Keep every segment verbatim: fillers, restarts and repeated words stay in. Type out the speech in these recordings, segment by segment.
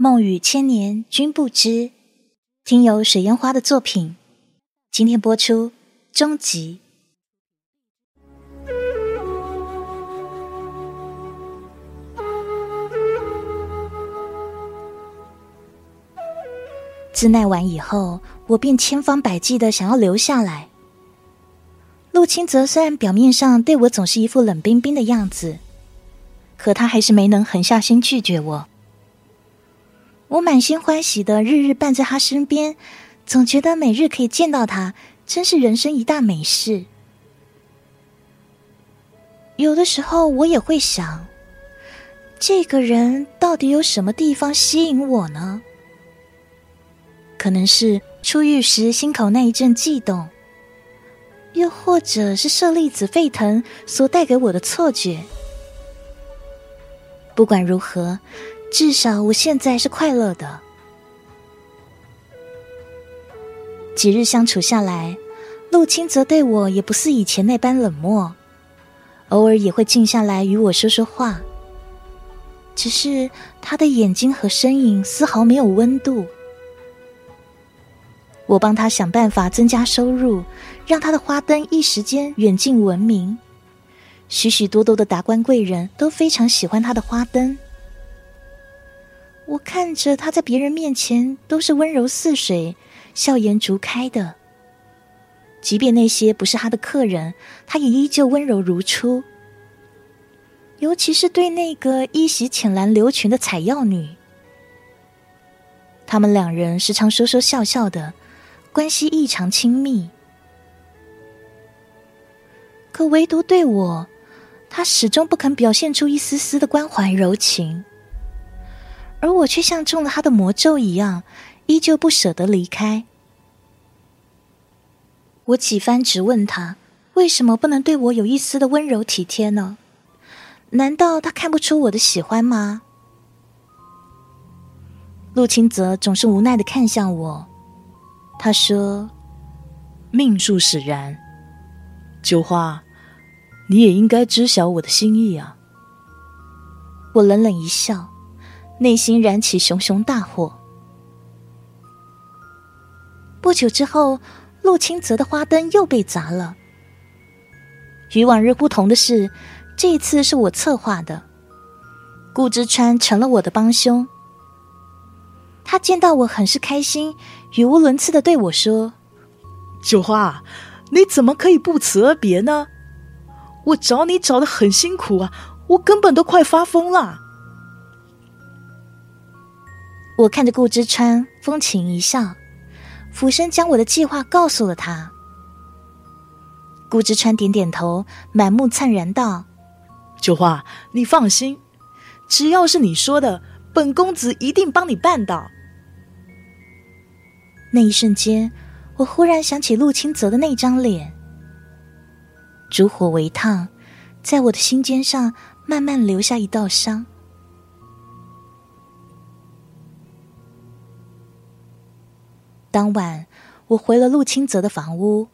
梦语千年君不知，听友水烟花的作品。今天播出终极。自那晚以后，我便千方百计的想要留下来。陆清则虽然表面上对我总是一副冷冰冰的样子，可他还是没能狠下心拒绝我。我满心欢喜的日日伴在他身边，总觉得每日可以见到他，真是人生一大美事。有的时候我也会想，这个人到底有什么地方吸引我呢？可能是出狱时心口那一阵悸动，又或者是舍利子沸腾所带给我的错觉。不管如何，至少我现在是快乐的。几日相处下来，陆清则对我也不似以前那般冷漠，偶尔也会静下来与我说说话，只是他的眼睛和身影丝毫没有温度。我帮他想办法增加收入，让他的花灯一时间远近闻名，许许多多的达官贵人都非常喜欢他的花灯。我看着他在别人面前都是温柔似水，笑颜逐开的，即便那些不是他的客人，他也依旧温柔如初。尤其是对那个一袭浅蓝流裙的采药女，他们两人时常说说笑笑的，关系异常亲密。可唯独对我，他始终不肯表现出一丝丝的关怀柔情，而我却像中了他的魔咒一样，依旧不舍得离开。我几番质问他，为什么不能对我有一丝的温柔体贴呢？难道他看不出我的喜欢吗？陆清则总是无奈地看向我，他说：“命数使然，九花，你也应该知晓我的心意啊。”我冷冷一笑，内心燃起熊熊大火。不久之后，陆清则的花灯又被砸了。与往日不同的是，这一次是我策划的。顾之川成了我的帮凶，他见到我很是开心，语无伦次地对我说：“九花，你怎么可以不辞而别呢？我找你找得很辛苦啊，我根本都快发疯了。”我看着顾之川，风情一笑，俯身将我的计划告诉了他。顾之川点点头，满目灿然道：“九花，你放心，只要是你说的，本公子一定帮你办到。”那一瞬间，我忽然想起陆清则的那张脸，烛火微烫，在我的心尖上慢慢留下一道伤。当晚，我回了陆清则的房屋，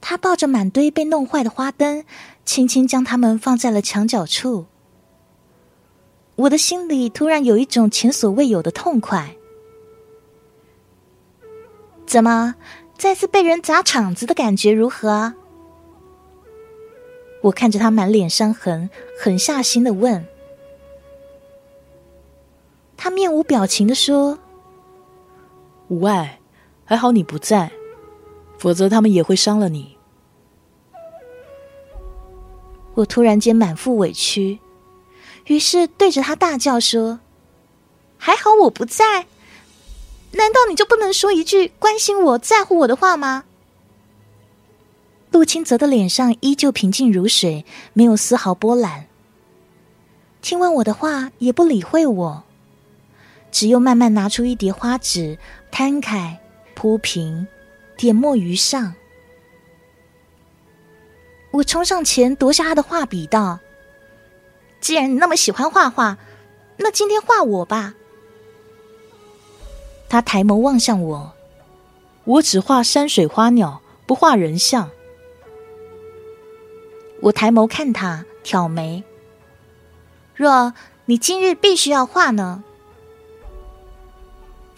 他抱着满堆被弄坏的花灯，轻轻将它们放在了墙角处。我的心里突然有一种前所未有的痛快。怎么，再次被人砸场子的感觉如何？我看着他满脸伤痕，狠下心地问。他面无表情地说：“无碍，还好你不在，否则他们也会伤了你。”我突然间满腹委屈，于是对着他大叫说：“还好我不在，难道你就不能说一句关心我、在乎我的话吗？”陆清则的脸上依旧平静如水，没有丝毫波澜。听完我的话，也不理会我，只又慢慢拿出一叠花纸，摊开铺平，点墨于上。我冲上前夺下他的画笔道：“既然你那么喜欢画画，那今天画我吧。”他抬眸望向我：“我只画山水花鸟，不画人像。”我抬眸看他，挑眉：“若你今日必须要画呢？”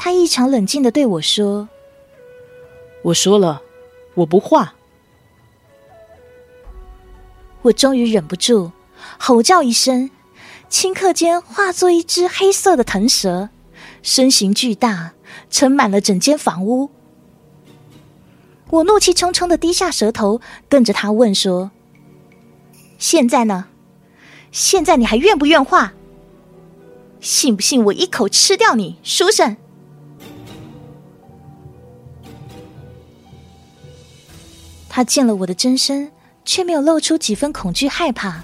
他异常冷静地对我说：“我说了，我不画。”我终于忍不住，吼叫一声，顷刻间化作一只黑色的腾蛇，身形巨大，撑满了整间房屋。我怒气冲冲地低下舌头，跟着他问说：“现在呢？现在你还愿不愿画？信不信我一口吃掉你，书生？”他见了我的真身，却没有露出几分恐惧害怕，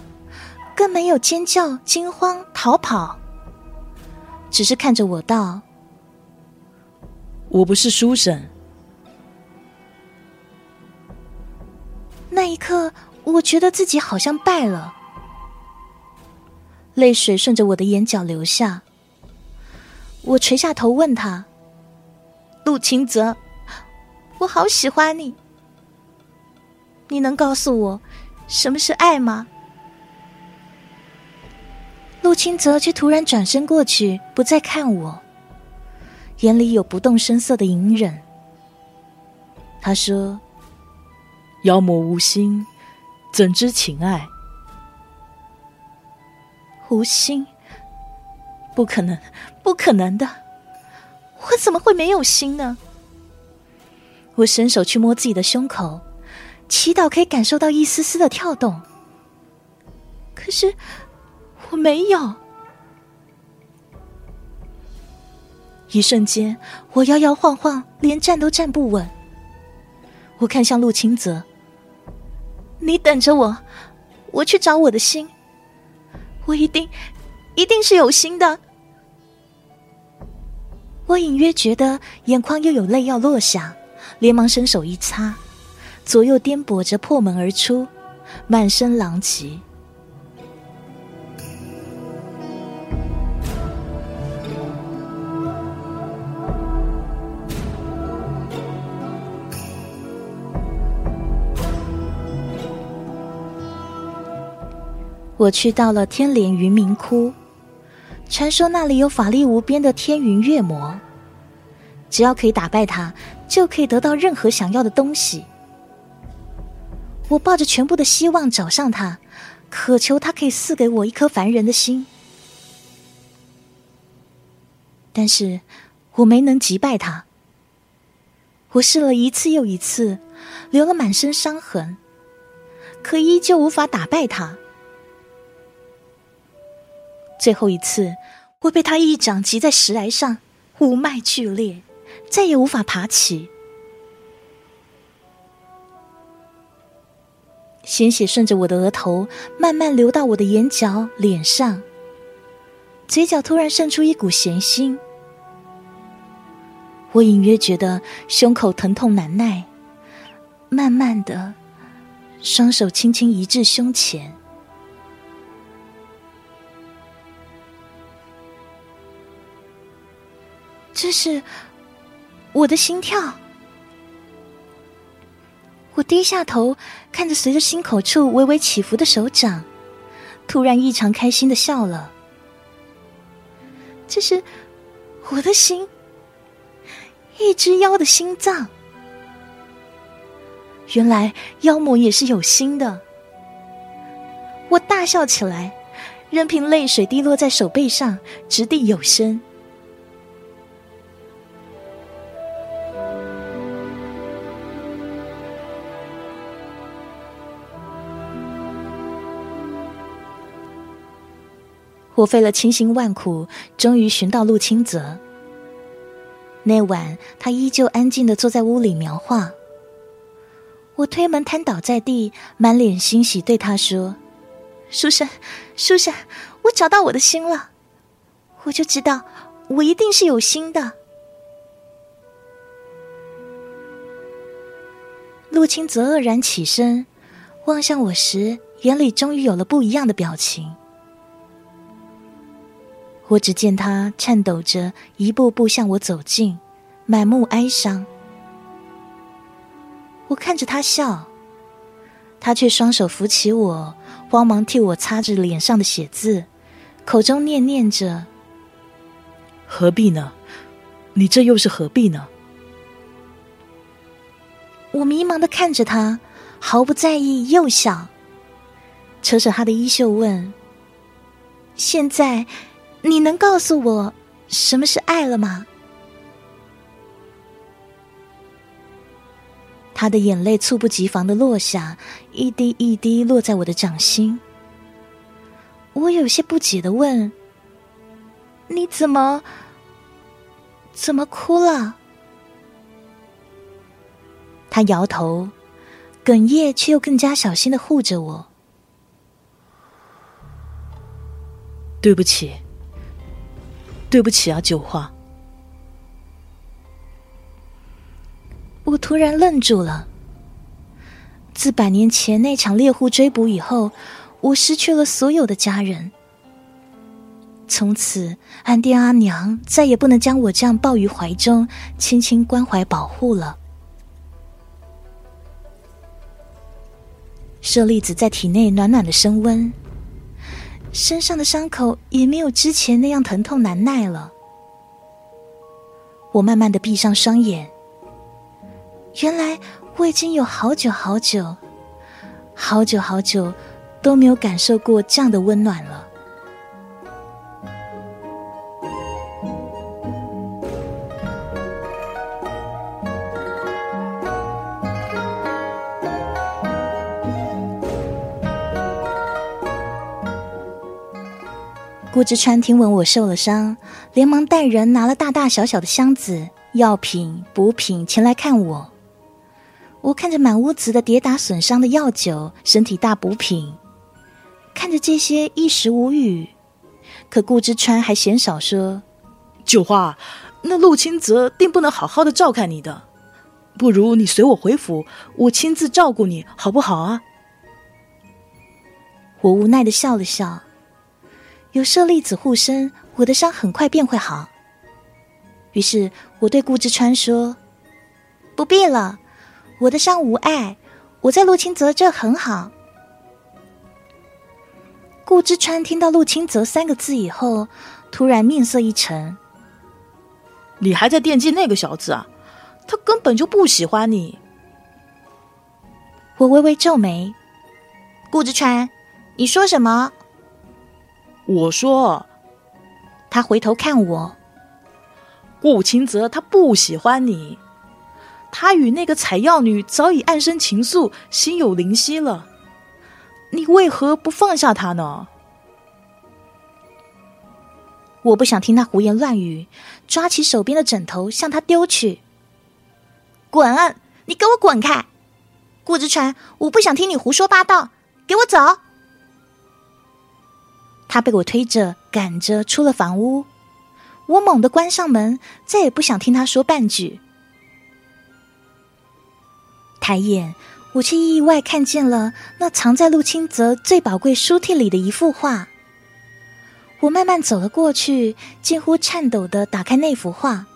更没有尖叫、惊慌、逃跑，只是看着我道：“我不是书生。”那一刻，我觉得自己好像败了，泪水顺着我的眼角流下。我垂下头问他：“陆清泽，我好喜欢你。你能告诉我什么是爱吗？”陆清泽却突然转身过去，不再看我，眼里有不动声色的隐忍。他说：“妖魔无心，怎知情爱？”无心？不可能，不可能的，我怎么会没有心呢？我伸手去摸自己的胸口，祈祷可以感受到一丝丝的跳动，可是我没有。一瞬间，我摇摇晃晃，连站都站不稳。我看向陆清泽：“你等着我，我去找我的心，我一定，一定是有心的。”我隐约觉得眼眶又有泪要落下，连忙伸手一擦，左右颠簸着破门而出，满身狼藉。我去到了天连云明窟，传说那里有法力无边的天云月魔，只要可以打败它，就可以得到任何想要的东西。我抱着全部的希望找上他，渴求他可以赐给我一颗凡人的心。但是我没能击败他。我试了一次又一次，流了满身伤痕，可依旧无法打败他。最后一次，我被他一掌击在石崖上，五脉俱裂，再也无法爬起。鲜血顺着我的额头慢慢流到我的眼角、脸上，嘴角突然渗出一股咸腥。我隐约觉得胸口疼痛难耐，慢慢的，双手轻轻移至胸前。这是我的心跳。我低下头，看着随着心口处微微起伏的手掌，突然异常开心地笑了。这是我的心，一只妖的心脏。原来妖魔也是有心的。我大笑起来，任凭泪水滴落在手背上，掷地有声。我费了千辛万苦，终于寻到陆清泽。那晚他依旧安静地坐在屋里描画。我推门瘫倒在地，满脸欣喜对他说：“书生，书生，我找到我的心了，我就知道我一定是有心的。”陆清泽愕然起身，望向我时，眼里终于有了不一样的表情。我只见他颤抖着一步步向我走近，满目哀伤。我看着他笑，他却双手扶起我，慌忙替我擦着脸上的血渍，口中念念着：“何必呢？你这又是何必呢？我迷茫地看着他，毫不在意又笑，扯扯他的衣袖问：现在你能告诉我什么是爱了吗？他的眼泪猝不及防地落下，一滴一滴落在我的掌心。我有些不解地问：你怎么怎么哭了？他摇头，哽咽却又更加小心地护着我。对不起，对不起啊，九华。我突然愣住了。自百年前那场猎户追捕以后，我失去了所有的家人。从此，安爹阿娘再也不能将我这样抱于怀中，轻轻关怀保护了。舍利子在体内暖暖的升温，身上的伤口也没有之前那样疼痛难耐了。我慢慢地闭上双眼，原来我已经有好久好久，好久好久都没有感受过这样的温暖了。顾之川听闻我受了伤，连忙带人拿了大大小小的箱子、药品、补品前来看我。我看着满屋子的跌打损伤的药酒、身体大补品，看着这些一时无语。可顾之川还嫌少说：“九花，那陆清泽定不能好好的照看你的，不如你随我回府，我亲自照顾你，好不好啊？”我无奈的笑了笑。有舍利子护身，我的伤很快便会好。于是我对顾之川说：“不必了，我的伤无碍，我在陆清泽这很好。”顾之川听到“陆清泽”三个字以后，突然面色一沉：“你还在惦记那个小子啊？他根本就不喜欢你。”我微微皱眉：“顾之川，你说什么？”我说，他回头看我，顾清泽他不喜欢你，他与那个采药女早已暗生情愫，心有灵犀了，你为何不放下他呢？我不想听他胡言乱语，抓起手边的枕头向他丢去。滚，你给我滚开！顾之川，我不想听你胡说八道，给我走！他被我推着赶着出了房屋，我猛地关上门，再也不想听他说半句。抬眼，我却意外看见了那藏在陆清泽最宝贵书屉里的一幅画。我慢慢走了过去，近乎颤抖地打开那幅画。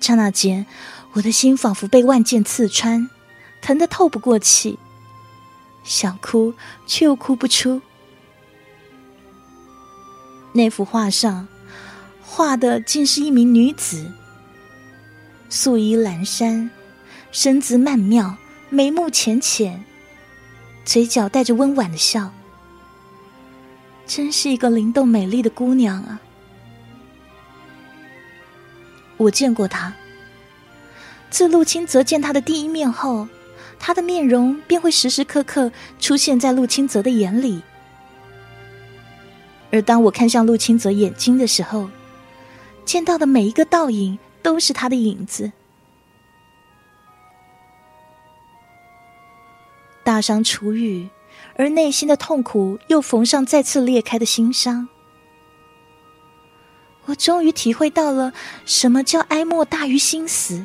刹那间，我的心仿佛被万箭刺穿，疼得透不过气，想哭却又哭不出。那幅画上画的竟是一名女子，素衣褴褛，身姿曼妙，眉目浅浅，嘴角带着温婉的笑，真是一个灵动美丽的姑娘啊！我见过她，自陆清泽见她的第一面后，她的面容便会时时刻刻出现在陆清泽的眼里。而当我看向陆清泽眼睛的时候，见到的每一个倒影都是他的影子。大伤初愈，而内心的痛苦又缝上再次裂开的新伤。我终于体会到了什么叫哀莫大于心死。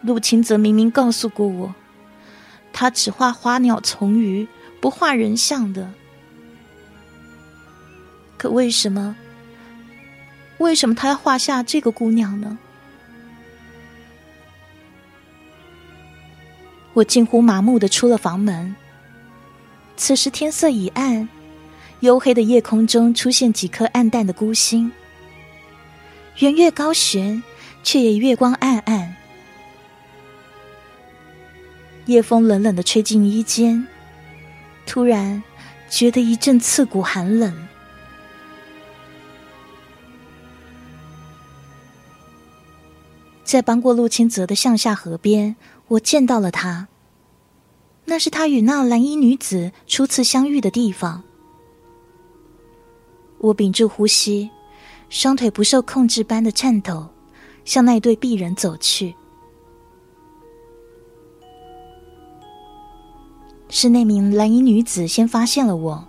陆清泽明明告诉过我，他只画花鸟虫鱼，不画人像的。可为什么为什么他要画下这个姑娘呢？我近乎麻木地出了房门。此时天色已暗，黝黑的夜空中出现几颗暗淡的孤星，圆月高悬，却也月光暗暗。夜风冷冷地吹进衣间，突然觉得一阵刺骨寒冷。在搬过陆千泽的向下河边，我见到了他。那是他与那蓝衣女子初次相遇的地方。我屏住呼吸，双腿不受控制般的颤抖，向那对璧人走去。是那名蓝衣女子先发现了我，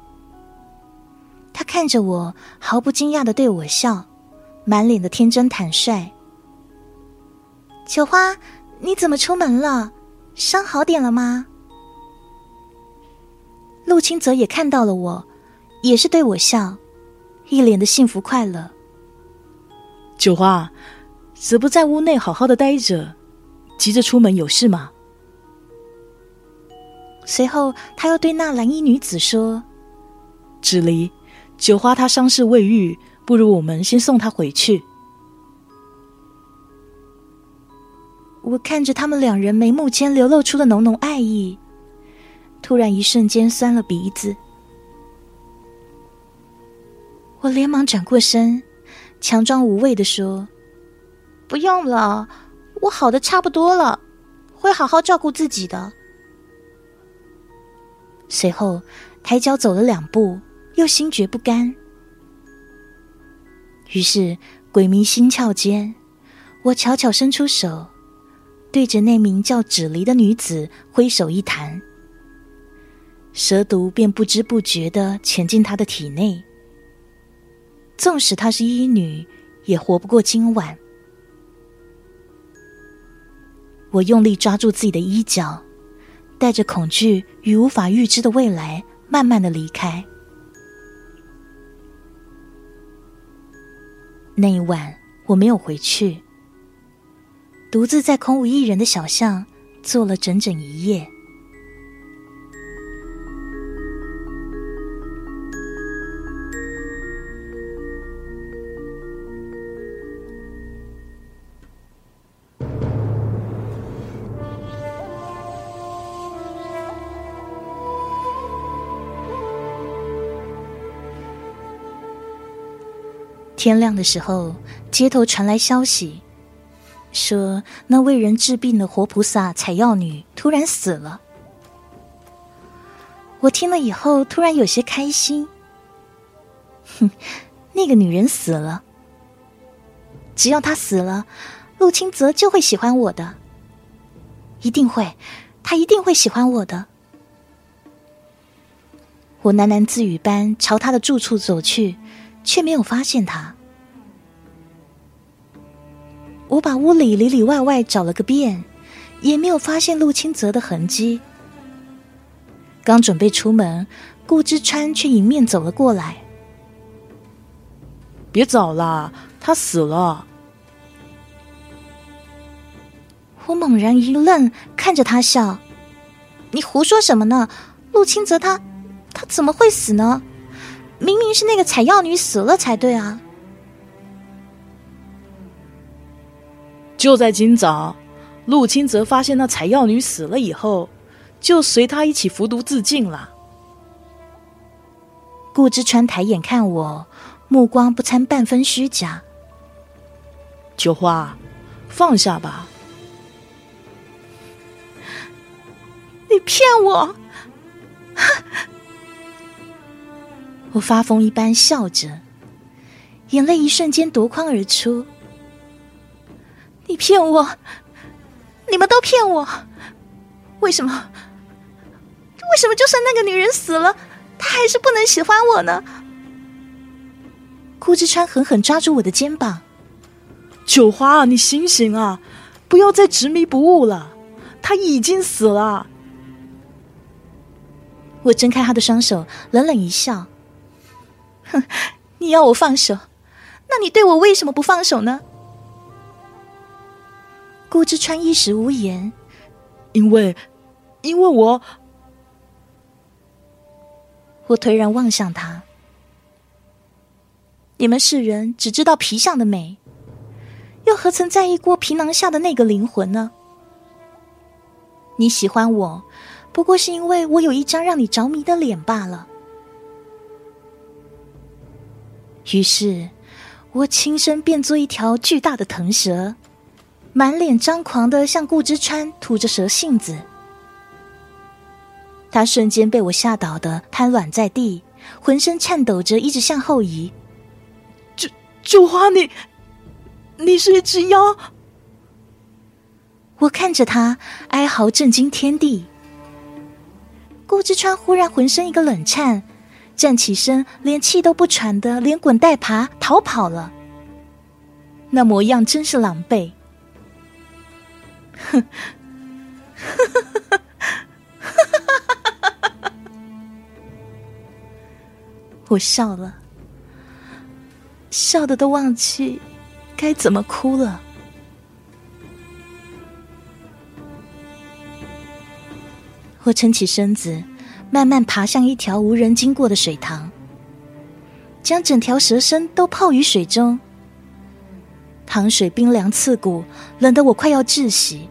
她看着我，毫不惊讶地对我笑，满脸的天真坦率。九花，你怎么出门了？伤好点了吗？陆清泽也看到了我，也是对我笑，一脸的幸福快乐。九花，怎不在屋内好好的待着，急着出门有事吗？随后他又对那蓝衣女子说，芷离，九花她伤势未愈，不如我们先送她回去。我看着他们两人眉目间流露出的浓浓爱意，突然一瞬间酸了鼻子。我连忙转过身，强装无畏地说，不用了，我好的差不多了，会好好照顾自己的。随后抬脚走了两步，又心觉不甘。于是鬼迷心窍间，我悄悄伸出手，对着那名叫芷离的女子挥手一弹，蛇毒便不知不觉地潜进她的体内。纵使她是医女，也活不过今晚。我用力抓住自己的衣角，带着恐惧与无法预知的未来，慢慢地离开。那一晚，我没有回去，独自在空无一人的小巷坐了整整一夜。天亮的时候，街头传来消息，说那为人治病的活菩萨采药女突然死了。我听了以后突然有些开心，哼，那个女人死了，只要她死了，陆清泽就会喜欢我的，一定会，他一定会喜欢我的。我喃喃自语般朝他的住处走去，却没有发现他。我把屋里里里外外找了个遍，也没有发现陆清泽的痕迹。刚准备出门，顾之川却迎面走了过来。别找了，他死了。我猛然一愣，看着他笑，你胡说什么呢？陆清泽他他怎么会死呢？明明是那个采药女死了才对啊！就在今早，陆清泽发现那采药女死了以后，就随她一起服毒自尽了。顾之川抬眼看我，目光不掺半分虚假。九花，放下吧！你骗我！我发疯一般笑着，眼泪一瞬间夺眶而出。你骗我，你们都骗我，为什么为什么就算那个女人死了，她还是不能喜欢我呢？顾之川狠狠抓住我的肩膀，九花啊，你醒醒啊，不要再执迷不悟了，她已经死了。我睁开他的双手，冷冷一笑，哼，你要我放手，那你对我为什么不放手呢？顾之川一时无言，因为，因为我……我颓然望向他。你们世人只知道皮相的美，又何曾在意过皮囊下的那个灵魂呢？你喜欢我，不过是因为我有一张让你着迷的脸罢了。于是，我轻身变作一条巨大的藤蛇，满脸张狂的向顾之川吐着蛇信子。他瞬间被我吓倒的瘫软在地，浑身颤抖着，一直向后移。主主花，你你是一只妖！我看着他哀嚎，震惊天地。顾之川忽然浑身一个冷颤，站起身，连气都不喘的，连滚带爬逃跑了。那模样真是狼狈。哼，呵呵呵呵。我笑了，笑得都忘记该怎么哭了。我撑起身子，慢慢爬向一条无人经过的水塘，将整条蛇身都泡于水中。塘水冰凉刺骨，冷得我快要窒息。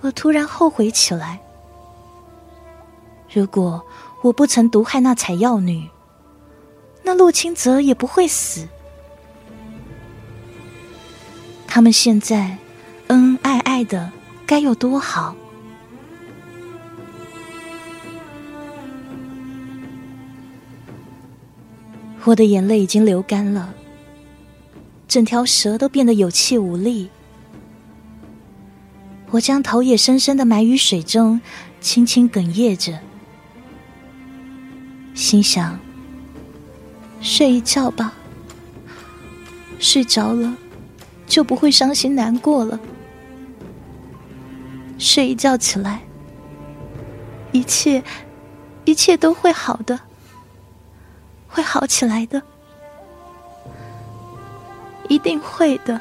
我突然后悔起来，如果我不曾毒害那采药女，那陆清泽也不会死。他们现在恩恩爱爱的，该有多好！我的眼泪已经流干了，整条蛇都变得有气无力。我将头也深深地埋于水中，轻轻哽咽着。心想，睡一觉吧，睡着了就不会伤心难过了。睡一觉起来，一切一切都会好的，会好起来的，一定会的。